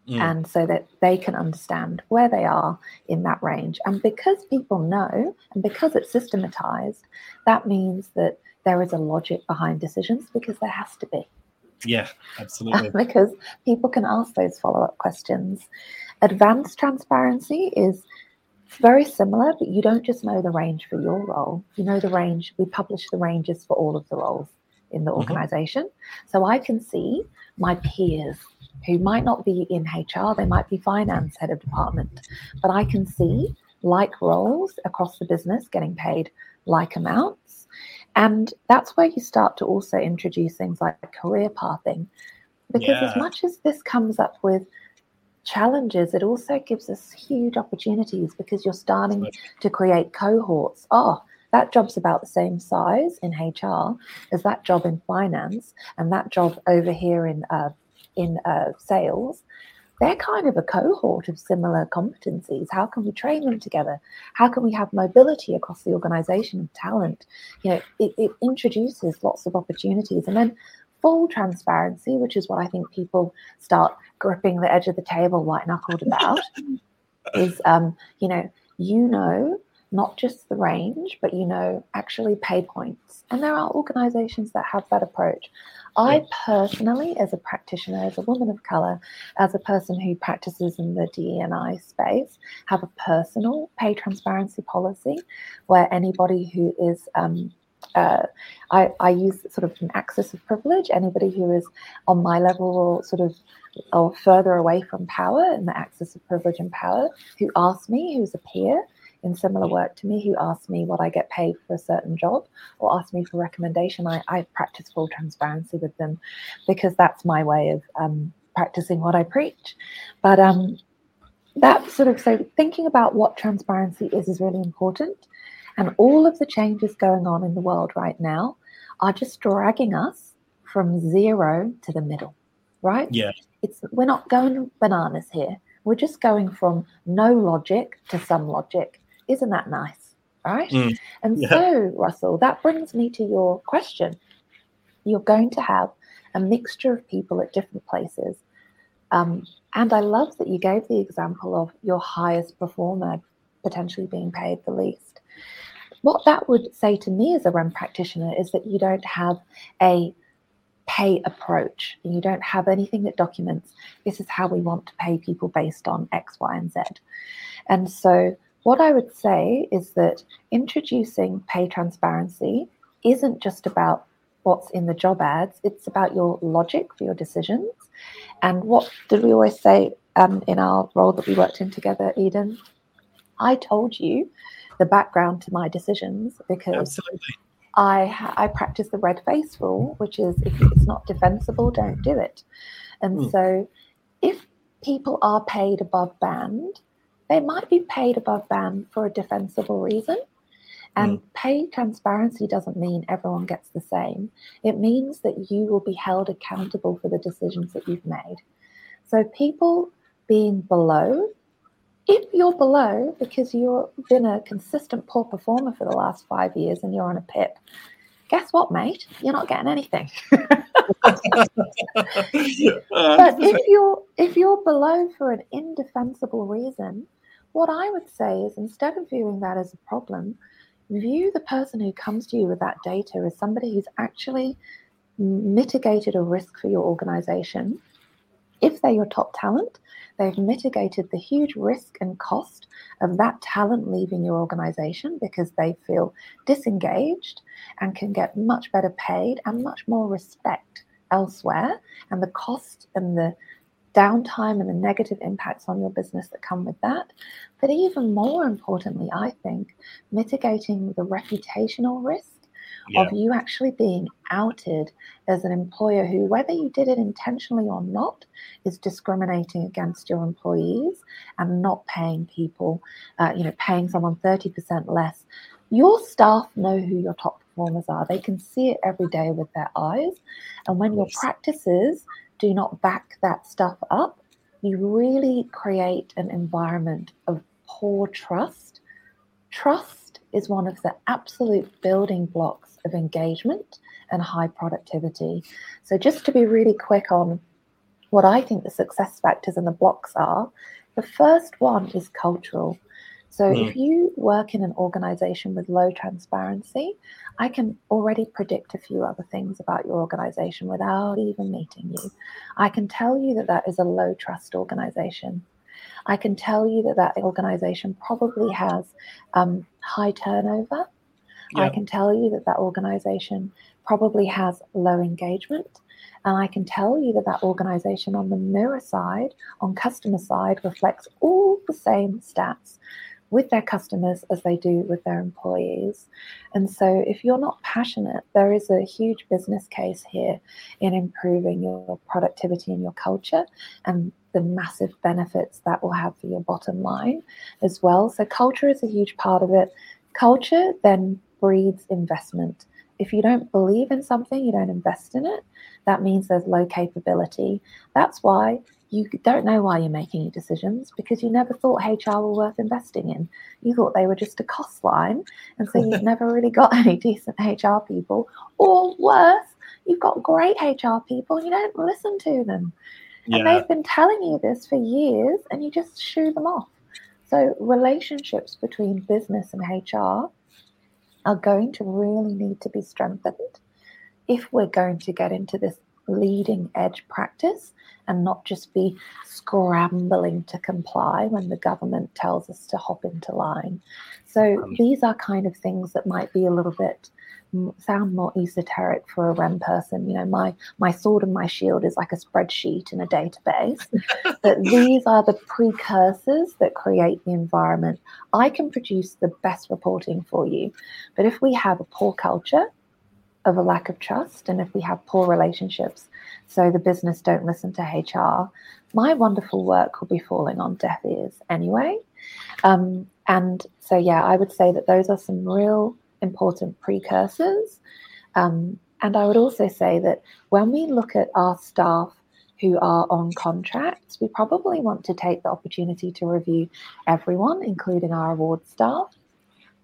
Mm. And so that they can understand where they are in that range. And because people know, and because it's systematized, that means that there is a logic behind decisions, because there has to be. Yeah, absolutely. Because people can ask those follow-up questions. Advanced transparency is very similar, but you don't just know the range for your role. You know the range, we publish the ranges for all of the roles in the organization. Mm-hmm. So I can see my peers who might not be in H R, they might be finance, head of department, but I can see like roles across the business getting paid like amounts. And that's where you start to also introduce things like career pathing, because yeah. as much as this comes up with challenges, it also gives us huge opportunities, because you're starting to create cohorts. Oh, that job's about the same size in H R as that job in finance and that job over here in uh, in uh, sales. They're kind of a cohort of similar competencies. How can we train them together? How can we have mobility across the organisation of talent? You know, it, it introduces lots of opportunities. And then full transparency, which is what I think people start gripping the edge of the table white-knuckled about, is, um, you know, you know, not just the range, but, you know, actually pay points. And there are organisations that have that approach. I personally, as a practitioner, as a woman of colour, as a person who practices in the D E and I space, have a personal pay transparency policy where anybody who is, um, uh, I, I use sort of an axis of privilege, anybody who is on my level or sort of or further away from power in the axis of privilege and power, who asks me, who's a peer in similar work to me, who asked me what I get paid for a certain job or asked me for recommendation, I, I practice full transparency with them, because that's my way of um, practicing what I preach. But um, that sort of, so thinking about what transparency is is really important. And all of the changes going on in the world right now are just dragging us from zero to the middle, right? Yeah. It's, we're not going bananas here. We're just going from no logic to some logic. Isn't that nice, right? Mm, and yeah. so, Russell, that brings me to your question. You're going to have a mixture of people at different places. Um, and I love that you gave the example of your highest performer potentially being paid the least. What that would say to me as a R E M practitioner is that you don't have a pay approach, and you don't have anything that documents this is how we want to pay people based on X, Y, and Z. And so what I would say is that introducing pay transparency isn't just about what's in the job ads, it's about your logic for your decisions. And what did we always say um, in our role that we worked in together, Eden? I told you the background to my decisions, because Absolutely. I, I practice the red face rule, which is if it's not defensible, don't do it. And mm. so if people are paid above band, they might be paid above band for a defensible reason. And mm. pay transparency doesn't mean everyone gets the same. It means that you will be held accountable for the decisions that you've made. So people being below, if you're below because you've been a consistent poor performer for the last five years and you're on a PIP, guess what, mate? You're not getting anything. But if you're, if you're below for an indefensible reason, what I would say is, instead of viewing that as a problem, view the person who comes to you with that data as somebody who's actually mitigated a risk for your organisation. If they're your top talent, they've mitigated the huge risk and cost of that talent leaving your organisation because they feel disengaged and can get much better paid and much more respect elsewhere. And the cost and the downtime and the negative impacts on your business that come with that. But even more importantly, I think, mitigating the reputational risk yeah. of you actually being outed as an employer who, whether you did it intentionally or not, is discriminating against your employees and not paying people, uh, you know, paying someone thirty percent less. Your staff know who your top performers are. They can see it every day with their eyes. And when your practices do not back that stuff up, you really create an environment of poor trust. Trust is one of the absolute building blocks of engagement and high productivity. So just to be really quick on what I think the success factors and the blocks are, the first one is cultural. So mm. if you work in an organisation with low transparency, I can already predict a few other things about your organisation without even meeting you. I can tell you that that is a low trust organisation. I can tell you that that organisation probably has um, high turnover. Yeah. I can tell you that that organisation probably has low engagement. And I can tell you that that organisation on the mirror side, on customer side, reflects all the same stats. with their customers as they do with their employees. And so if you're not passionate, there is a huge business case here in improving your productivity and your culture and the massive benefits that will have for your bottom line as well. So culture is a huge part of it. Culture then breeds investment. If you don't believe in something, you don't invest in it, that means there's low capability. That's why you don't know why you're making your decisions, because you never thought H R were worth investing in. You thought they were just a cost line, and so you've never really got any decent H R people. Or worse, you've got great H R people and you don't listen to them. Yeah. And they've been telling you this for years and you just shoo them off. So relationships between business and H R are going to really need to be strengthened if we're going to get into this leading edge practice and not just be scrambling to comply when the government tells us to hop into line. So these are kind of things that might be a little bit, sound more esoteric for a R E M person. You know, my my sword and my shield is like a spreadsheet and a database. But these are the precursors that create the environment. I can produce the best reporting for you, but if we have a poor culture of a lack of trust, and if we have poor relationships, so the business don't listen to H R, my wonderful work will be falling on deaf ears anyway. Um, and so, yeah, I would say that those are some real important precursors. Um, and I would also say that when we look at our staff who are on contracts, we probably want to take the opportunity to review everyone, including our award staff.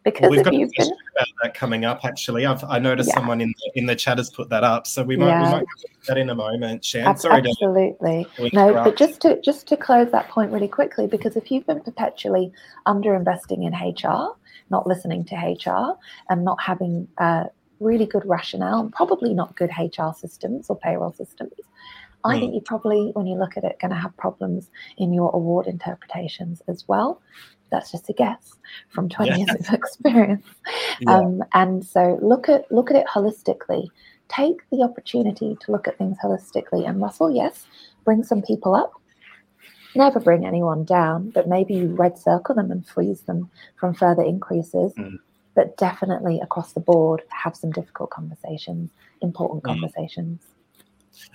Because well, we've got a question been... about that coming up, actually. I've, I noticed yeah. someone in the, in the chat has put that up, so we might yeah. we might put that in a moment, Shan. Ab- Sorry, absolutely. To... No, but just to just to close that point really quickly, because if you've been perpetually underinvesting in H R, not listening to H R, and not having uh, really good rationale, and probably not good H R systems or payroll systems, I think you're probably, when you look at it, going to have problems in your award interpretations as well. That's just a guess from twenty yeah. years of experience. Yeah. Um, and so look at look at it holistically. Take the opportunity to look at things holistically. And Russell, yes, bring some people up. Never bring anyone down, but maybe you red circle them and freeze them from further increases. Mm. But definitely across the board, have some difficult conversations, important mm. conversations.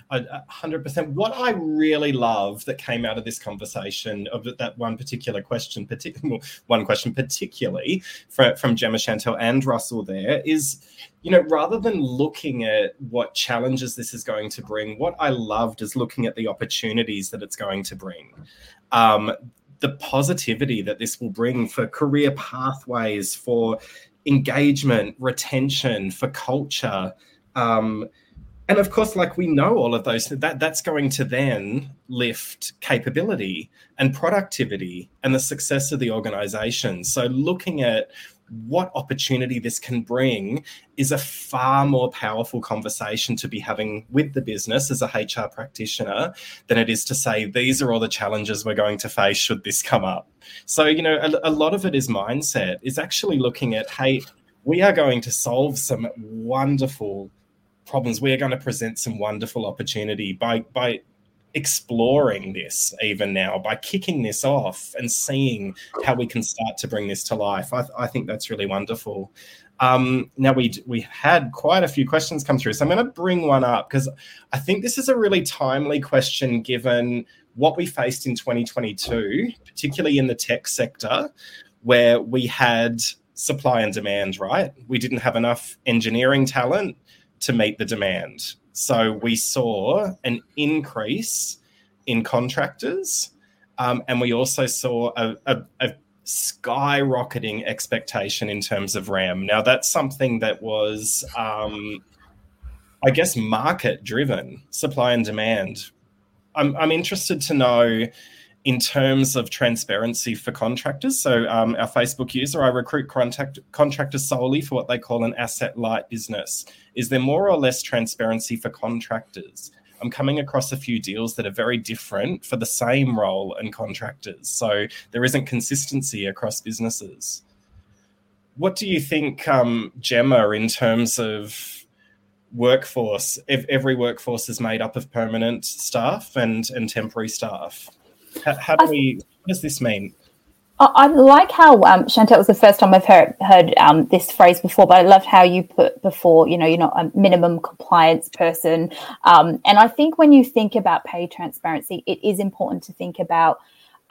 one hundred percent. What I really love that came out of this conversation, of that one particular question, particular one question particularly from, from Gemma, Shantel and Russell there is, you know, rather than looking at what challenges this is going to bring, what I loved is looking at the opportunities that it's going to bring. Um, the positivity that this will bring for career pathways, for engagement, retention, for culture, um, and of course, like we know all of those, that, that's going to then lift capability and productivity and the success of the organisation. So looking at what opportunity this can bring is a far more powerful conversation to be having with the business as a H R practitioner than it is to say, these are all the challenges we're going to face should this come up. So, you know, a, a lot of it is mindset, is actually looking at, hey, we are going to solve some wonderful problems. We are going to present some wonderful opportunity by by exploring this even now, by kicking this off and seeing how we can start to bring this to life. I, I think that's really wonderful. Um, now, we we had quite a few questions come through, so I'm going to bring one up because I think this is a really timely question given what we faced in twenty twenty-two, particularly in the tech sector, where we had supply and demand, right? We didn't have enough engineering talent to meet the demand. So we saw an increase in contractors, um, and we also saw a, a, a skyrocketing expectation in terms of R E M. Now, that's something that was, um, I guess, market-driven, supply and demand. I'm, I'm interested to know, in terms of transparency for contractors, so um, our Facebook user, I recruit contact, contractors solely for what they call an asset-light business. Is there more or less transparency for contractors? I'm coming across a few deals that are very different for the same role and contractors, so there isn't consistency across businesses. What do you think, um, Gemma, in terms of workforce? If every workforce is made up of permanent staff and, and temporary staff. How, how do we, what does this mean? I like how, um, Shantel, it was the first time I've heard, heard um, this phrase before, but I loved how you put before, you know, you're not a minimum compliance person. Um, and I think when you think about pay transparency, it is important to think about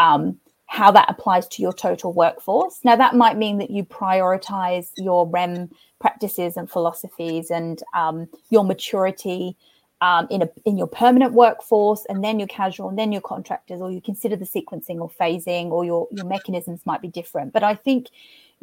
um, how that applies to your total workforce. Now, that might mean that you prioritise your R E M practices and philosophies and um, your maturity Um, in a in your permanent workforce, and then your casual, and then your contractors, or you consider the sequencing or phasing, or your, your mechanisms might be different. But I think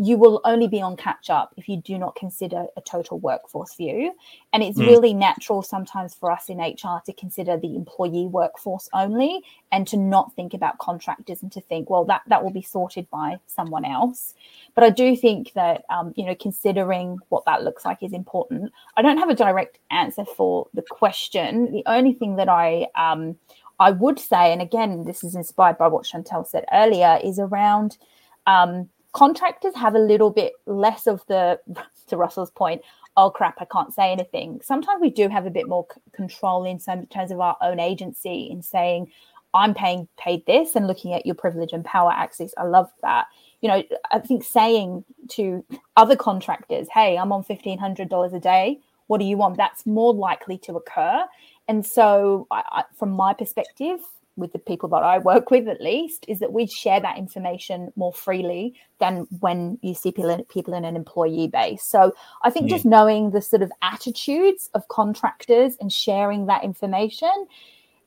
you will only be on catch up if you do not consider a total workforce view. And it's mm. really natural sometimes for us in H R to consider the employee workforce only and to not think about contractors and to think, well, that, that will be sorted by someone else. But I do think that, um, you know, considering what that looks like is important. I don't have a direct answer for the question. The only thing that I um, I would say, and again, this is inspired by what Shantel said earlier, is around um, contractors have a little bit less of the, to Russell's point, oh, crap, I can't say anything. Sometimes we do have a bit more c- control in some terms of our own agency in saying, I'm paying paid this, and looking at your privilege and power axis. I love that. You know, I think saying to other contractors, hey, I'm on fifteen hundred dollars a day. What do you want? That's more likely to occur. And so I, I, from my perspective, with the people that I work with at least, is that we share that information more freely than when you see people in an employee base. So I think yeah. just knowing the sort of attitudes of contractors and sharing that information,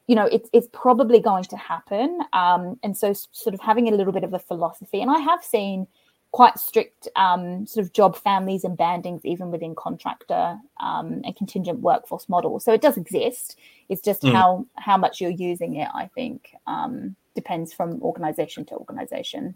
you know, it's it's probably going to happen. Um, and so sort of having a little bit of a philosophy. And I have seen quite strict um, sort of job families and bandings, even within contractor um, and contingent workforce models. So it does exist. It's just mm. how, how much you're using it, I think, um, depends from organisation to organisation.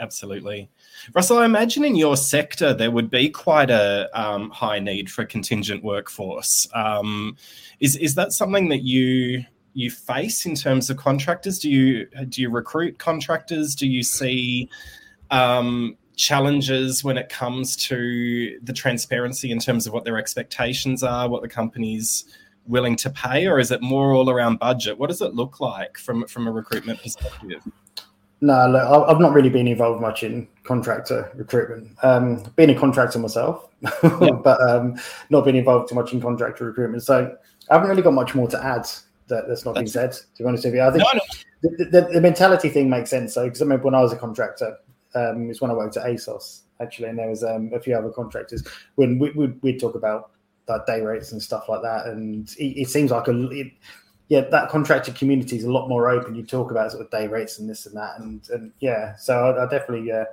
Absolutely. Russell, I imagine in your sector there would be quite a um, high need for a contingent workforce. Um, is is that something that you... you face in terms of contractors? Do you do you recruit contractors? Do you see um, challenges when it comes to the transparency in terms of what their expectations are, what the company's willing to pay, or is it more all around budget? What does it look like from, from a recruitment perspective? No, look, I've not really been involved much in contractor recruitment. Um, being a contractor myself, yeah. but um, not been involved too much in contractor recruitment. So I haven't really got much more to add. That, that's not that's, been said, to be honest with you. I think no, no. The, the, the mentality thing makes sense, though, because I remember when I was a contractor, um, it was when I worked at ASOS, actually, and there was um, a few other contractors, when we, we, we'd talk about like, day rates and stuff like that, and it, it seems like, a it, yeah, that contractor community is a lot more open. You talk about sort of day rates and this and that, and, and yeah, so I, I definitely uh,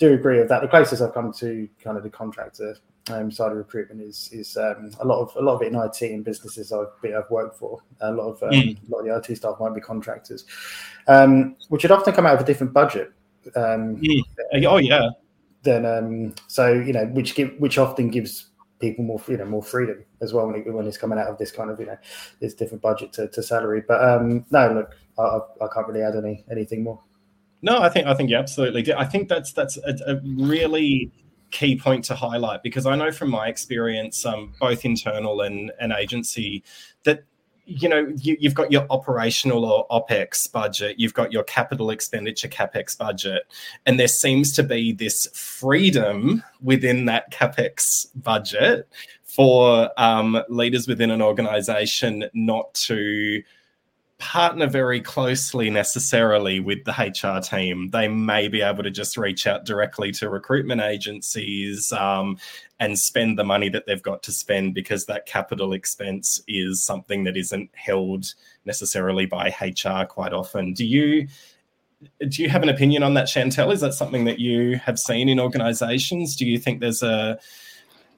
do agree with that. The closest I've come to kind of the contractor Um, side of recruitment is is um, a lot of a lot of it in I T and businesses I've been, I've worked for. A lot of um, mm. a lot of the I T staff might be contractors, um, which would often come out of a different budget. Um, mm. Oh yeah. Then um, so you know which give, which often gives people more you know more freedom as well when it, when it's coming out of this kind of you know this different budget to, to salary. But um, no, look, I, I can't really add any anything more. No, I think I think you absolutely did. I think that's that's a, a really key point to highlight, because I know from my experience, um, both internal and, and agency, that you know you, you've got your operational or OPEX budget, you've got your capital expenditure CapEx budget, and there seems to be this freedom within that CapEx budget for um, leaders within an organisation not to partner very closely necessarily with the H R team. They may be able to just reach out directly to recruitment agencies um, and spend the money that they've got to spend, because that capital expense is something that isn't held necessarily by H R quite often. Do you do you have an opinion on that, Shantel? Is that something that you have seen in organisations? Do you think there's a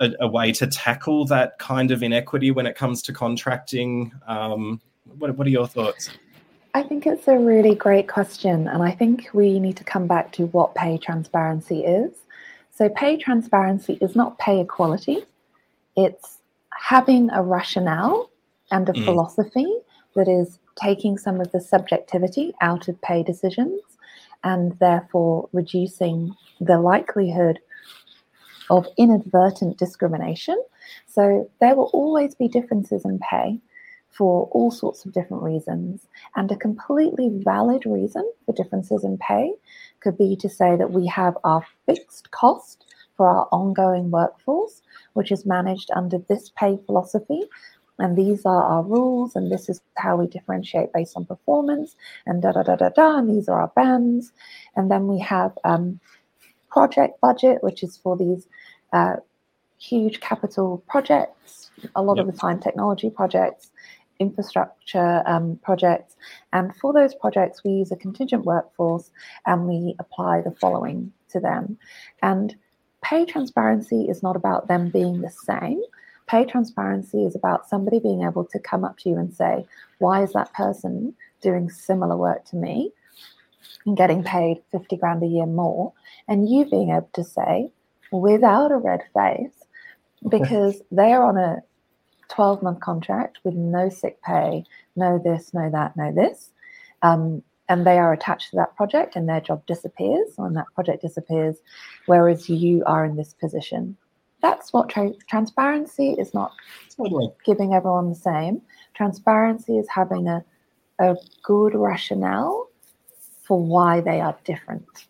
a, a way to tackle that kind of inequity when it comes to contracting? Um, What What are your thoughts? I think it's a really great question, and I think we need to come back to what pay transparency is. So pay transparency is not pay equality. It's having a rationale and a mm. philosophy that is taking some of the subjectivity out of pay decisions and therefore reducing the likelihood of inadvertent discrimination. So there will always be differences in pay for all sorts of different reasons. And a completely valid reason for differences in pay could be to say that we have our fixed cost for our ongoing workforce, which is managed under this pay philosophy. And these are our rules, and this is how we differentiate based on performance, and da da da da da, and these are our bands. And then we have um, project budget, which is for these uh, huge capital projects, a lot yep. of the time technology projects, infrastructure um, projects. And for those projects, we use a contingent workforce, and we apply the following to them. And pay transparency is not about them being the same. Pay transparency is about somebody being able to come up to you and say, why is that person doing similar work to me and getting paid fifty grand a year more? And you being able to say, without a red face, because they're on a twelve-month contract with no sick pay, no this, no that, no this, um, and they are attached to that project and their job disappears when that project disappears, whereas you are in this position. That's what tra- transparency is not totally. Giving everyone the same. Transparency is having a, a good rationale for why they are different.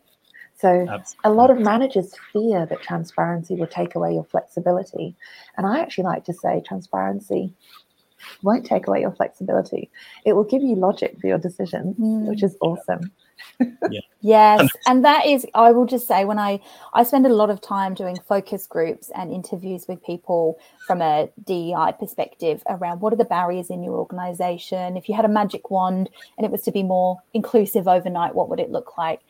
So Absolutely. A lot of managers fear that transparency will take away your flexibility. And I actually like to say transparency won't take away your flexibility. It will give you logic for your decision, mm. which is awesome. Yeah. Yes, and that is, I will just say, when I, I spend a lot of time doing focus groups and interviews with people from a D E I perspective around what are the barriers in your organisation. If you had a magic wand and it was to be more inclusive overnight, what would it look like?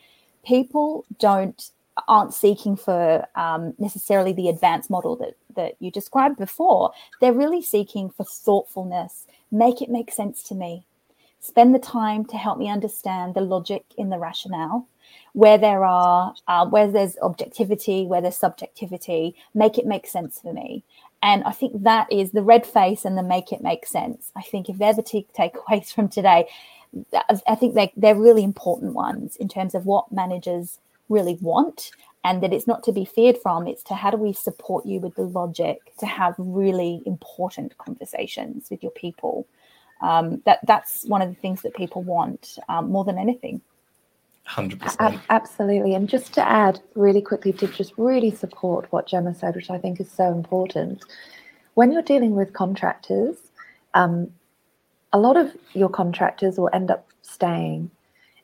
People don't aren't seeking for um, necessarily the advanced model that, that you described before. They're really seeking for thoughtfulness. Make it make sense to me. Spend the time to help me understand the logic in the rationale, where there are, uh, where there's objectivity, where there's subjectivity, make it make sense for me. And I think that is the red face and the make it make sense. I think if they're the t- takeaways from today, I think they're, they're really important ones in terms of what managers really want, and that it's not to be feared from, it's to how do we support you with the logic to have really important conversations with your people. Um, that that's one of the things that people want um, more than anything. one hundred percent. A- absolutely. And just to add really quickly to just really support what Gemma said, which I think is so important. When you're dealing with contractors, um, a lot of your contractors will end up staying.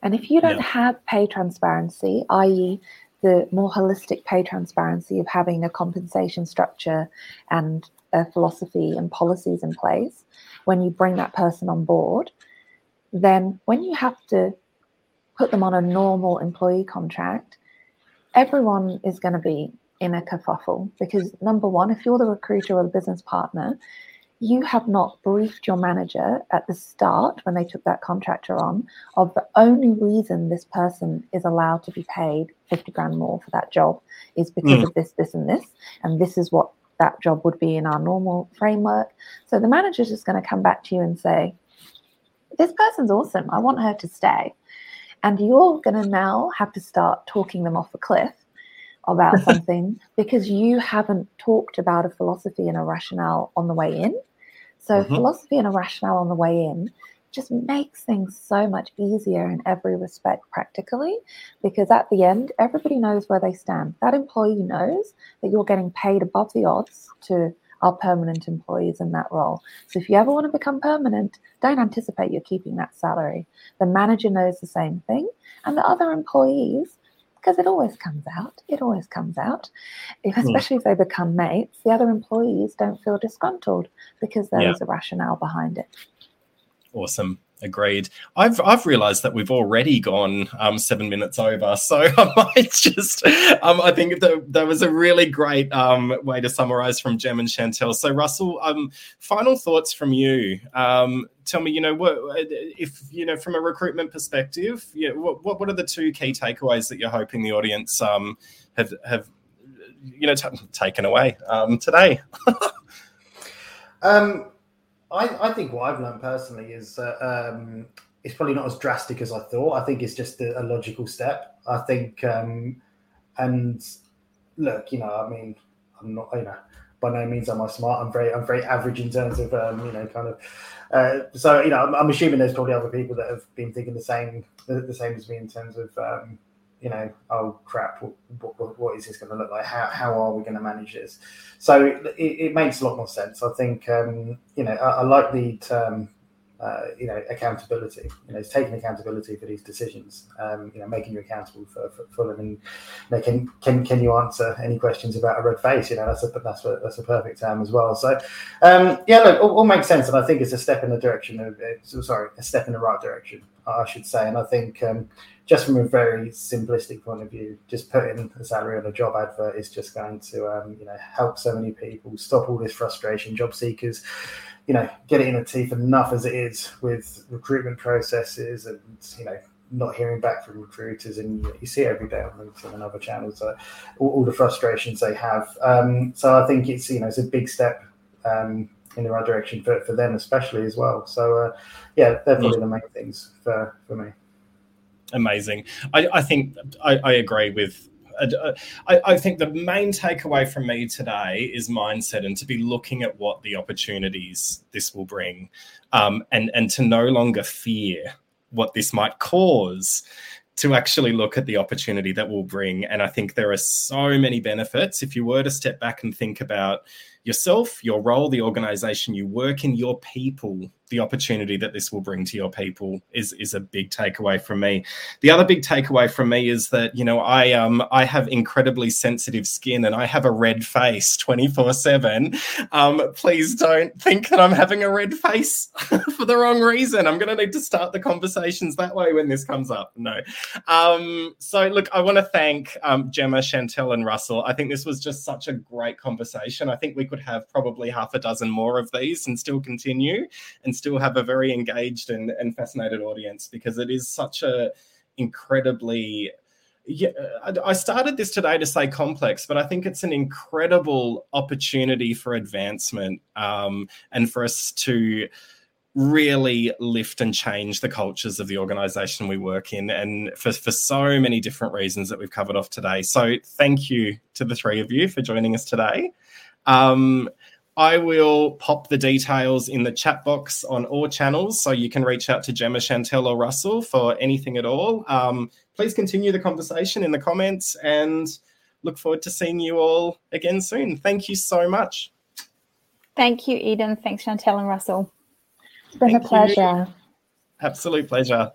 And if you don't yeah. have pay transparency, that is the more holistic pay transparency of having a compensation structure and a philosophy and policies in place, when you bring that person on board, then when you have to put them on a normal employee contract, everyone is going to be in a kerfuffle because, number one, if you're the recruiter or the business partner, you have not briefed your manager at the start when they took that contractor on of the only reason this person is allowed to be paid fifty grand more for that job is because mm. of this, this, and this, and this is what that job would be in our normal framework. So the manager's just going to come back to you and say, this person's awesome, I want her to stay. And you're going to now have to start talking them off a cliff about something because you haven't talked about a philosophy and a rationale on the way in. So mm-hmm. philosophy and a rationale on the way in just makes things so much easier in every respect practically, because at the end, everybody knows where they stand. That employee knows that you're getting paid above the odds to our permanent employees in that role. So if you ever want to become permanent, don't anticipate you're keeping that salary. The manager knows the same thing, and the other employees, because it always comes out, it always comes out, especially mm. if they become mates, the other employees don't feel disgruntled because there yeah. is a rationale behind it. Awesome. Agreed. I've I've realised that we've already gone um, seven minutes over, so I might just. Um, I think that that was a really great um, way to summarise from Gem and Shantel. So Russell, um, final thoughts from you. Um, tell me, you know, what if you know from a recruitment perspective, you know, what what are the two key takeaways that you're hoping the audience um, have have you know t- taken away um, today? um. I, I think what I've learned personally is uh, um, it's probably not as drastic as I thought. I think it's just a, a logical step. I think, um, and look, you know, I mean, I'm not, you know, by no means am I smart. I'm very, I'm very average in terms of, um, you know, kind of. Uh, so, you know, I'm, I'm assuming there's probably other people that have been thinking the same, the, the same as me in terms of, um, you know, oh crap, what, what, what is this going to look like? How, how are we going to manage this? So it, it makes a lot more sense. I think, um, you know, I, I like the term, uh, you know, accountability. You know, it's taking accountability for these decisions, um, you know, making you accountable for, for, for them. And you know, can, can, can you answer any questions about a red face? You know, that's a, that's a, that's a perfect term as well. So, um, yeah, look, all, all makes sense. And I think it's a step in the direction of, uh, sorry, a step in the right direction, I should say. And I think, um, just from a very simplistic point of view, just putting a salary on a job advert is just going to, um, you know, help so many people, stop all this frustration. Job seekers, you know, get it in the teeth enough as it is with recruitment processes and, you know, not hearing back from recruiters. And you see every day on LinkedIn and other channels, so all, all the frustrations they have. Um, so I think it's, you know, it's a big step um, in the right direction for, for them especially as well. So, uh, yeah, they're probably the main things for, for me. Amazing. I, I think I, I agree with. Uh, I, I think the main takeaway from me today is mindset, and to be looking at what the opportunities this will bring, um, and and to no longer fear what this might cause. To actually look at the opportunity that will bring. And I think there are so many benefits. If you were to step back and think about yourself, your role, the organisation you work in, your people, the opportunity that this will bring to your people is, is a big takeaway from me. The other big takeaway from me is that, you know, I um I have incredibly sensitive skin and I have a red face twenty-four seven. Um, please don't think that I'm having a red face for the wrong reason. I'm going to need to start the conversations that way when this comes up. No. Um, so, look, I want to thank um, Gemma, Shantel and Russell. I think this was just such a great conversation. I think we could have probably half a dozen more of these and still continue and still have a very engaged and, and fascinated audience, because it is such a incredibly... Yeah, I started this today to say complex, but I think it's an incredible opportunity for advancement, um, and for us to... really lift and change the cultures of the organisation we work in, and for, for so many different reasons that we've covered off today. So thank you to the three of you for joining us today. Um, I will pop the details in the chat box on all channels, so you can reach out to Gemma, Shantel or Russell for anything at all. Um, please continue the conversation in the comments, and look forward to seeing you all again soon. Thank you so much. Thank you, Eden. Thanks, Shantel and Russell. It's been Thank a pleasure. You. Absolute pleasure.